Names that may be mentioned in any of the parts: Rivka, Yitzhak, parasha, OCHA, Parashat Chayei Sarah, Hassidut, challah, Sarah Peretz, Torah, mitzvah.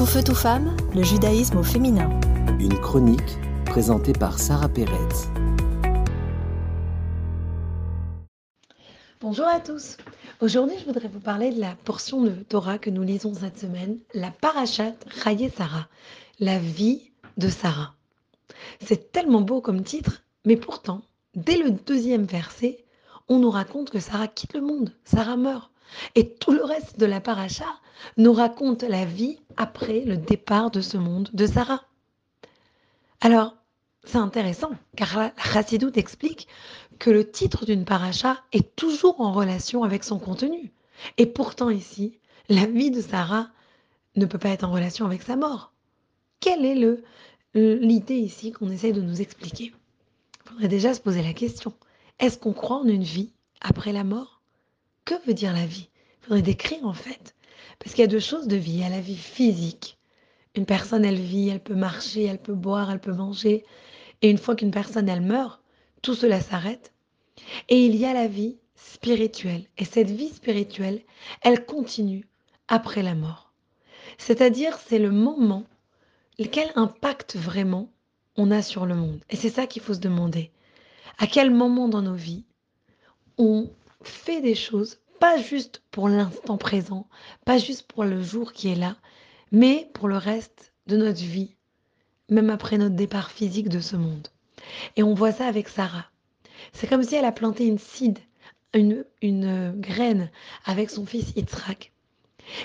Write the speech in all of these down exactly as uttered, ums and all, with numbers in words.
Tout feu, tout femme, le judaïsme au féminin. Une chronique présentée par Sarah Peretz. Bonjour à tous. Aujourd'hui, je voudrais vous parler de la portion de Torah que nous lisons cette semaine, la Parashat Chayei Sarah, la vie de Sarah. C'est tellement beau comme titre, mais pourtant, dès le deuxième verset, on nous raconte que Sarah quitte le monde, Sarah meurt. Et tout le reste de la paracha nous raconte la vie après le départ de ce monde de Sarah. Alors, c'est intéressant, car la Hassidut explique que le titre d'une paracha est toujours en relation avec son contenu. Et pourtant ici, la vie de Sarah ne peut pas être en relation avec sa mort. Quelle est le, l'idée ici qu'on essaie de nous expliquer ? Il faudrait déjà se poser la question, est-ce qu'on croit en une vie après la mort ? Que veut dire la vie ? Il faudrait décrire en fait. Parce qu'il y a deux choses de vie. Il y a la vie physique. Une personne, elle vit, elle peut marcher, elle peut boire, elle peut manger. Et une fois qu'une personne, elle meurt, tout cela s'arrête. Et il y a la vie spirituelle. Et cette vie spirituelle, elle continue après la mort. C'est-à-dire, c'est le moment, quel impact vraiment on a sur le monde. Et c'est ça qu'il faut se demander. À quel moment dans nos vies on fait des choses, pas juste pour l'instant présent, pas juste pour le jour qui est là, mais pour le reste de notre vie, même après notre départ physique de ce monde. Et on voit ça avec Sarah. C'est comme si elle a planté une seed, une, une graine avec son fils Yitzhak.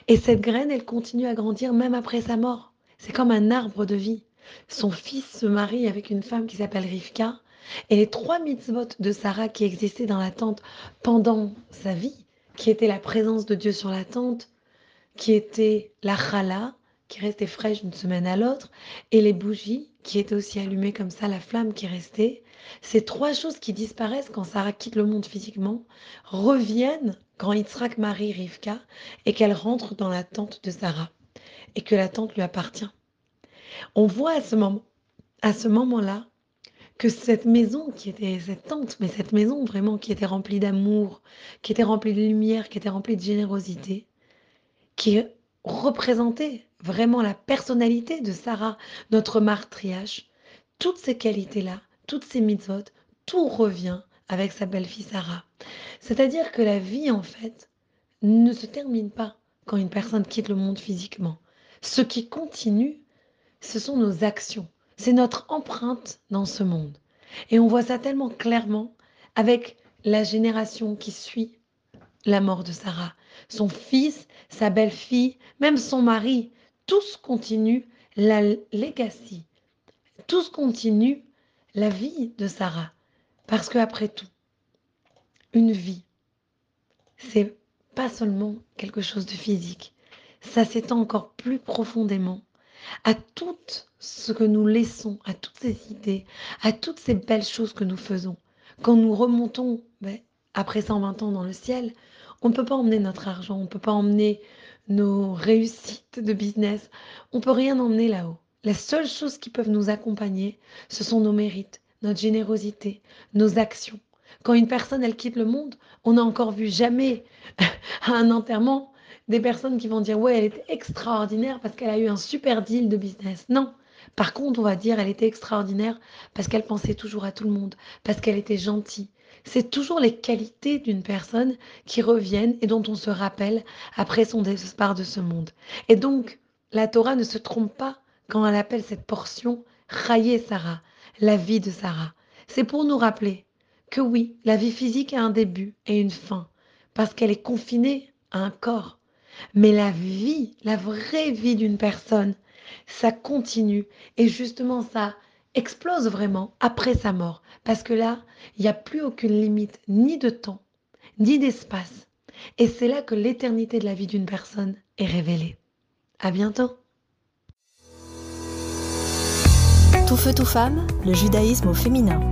Et cette graine, elle continue à grandir même après sa mort. C'est comme un arbre de vie. Son fils se marie avec une femme qui s'appelle Rivka, et les trois mitzvot de Sarah qui existaient dans la tente pendant sa vie, qui était la présence de Dieu sur la tente, qui était la challah, qui restait fraîche d'une semaine à l'autre, et les bougies, qui étaient aussi allumées comme ça, la flamme qui restait. Ces trois choses qui disparaissent quand Sarah quitte le monde physiquement, reviennent quand Yitzhak marie Rivka, et qu'elle rentre dans la tente de Sarah, et que la tente lui appartient. On voit à ce moment, à ce moment-là, que cette maison qui était, cette tente, mais cette maison vraiment qui était remplie d'amour, qui était remplie de lumière, qui était remplie de générosité, qui représentait vraiment la personnalité de Sarah, notre martriache, toutes ces qualités-là, toutes ces mitzvot, tout revient avec sa belle-fille Sarah. C'est-à-dire que la vie, en fait, ne se termine pas quand une personne quitte le monde physiquement. Ce qui continue, ce sont nos actions. C'est notre empreinte dans ce monde. Et on voit ça tellement clairement avec la génération qui suit la mort de Sarah. Son fils, sa belle-fille, même son mari, tous continuent la legacy. Tous continuent la vie de Sarah. Parce qu'après tout, une vie, c'est pas seulement quelque chose de physique. Ça s'étend encore plus profondément à tout ce que nous laissons, à toutes ces idées, à toutes ces belles choses que nous faisons. Quand nous remontons, ben, après cent vingt ans dans le ciel, on ne peut pas emmener notre argent, on ne peut pas emmener nos réussites de business, on ne peut rien emmener là-haut. Les seules choses qui peuvent nous accompagner, ce sont nos mérites, notre générosité, nos actions. Quand une personne, elle quitte le monde, on n'a encore vu jamais à un enterrement des personnes qui vont dire « ouais, elle était extraordinaire parce qu'elle a eu un super deal de business ». Non. Par contre, on va dire « elle était extraordinaire parce qu'elle pensait toujours à tout le monde, parce qu'elle était gentille ». C'est toujours les qualités d'une personne qui reviennent et dont on se rappelle après son départ de ce monde. Et donc, la Torah ne se trompe pas quand elle appelle cette portion « Chayei Sarah », la vie de Sarah. C'est pour nous rappeler que oui, la vie physique a un début et une fin, parce qu'elle est confinée à un corps. Mais la vie, la vraie vie d'une personne, ça continue et justement ça explose vraiment après sa mort. Parce que là, il n'y a plus aucune limite, ni de temps, ni d'espace. Et c'est là que l'éternité de la vie d'une personne est révélée. À bientôt. Tout feu, tout femme, le judaïsme au féminin.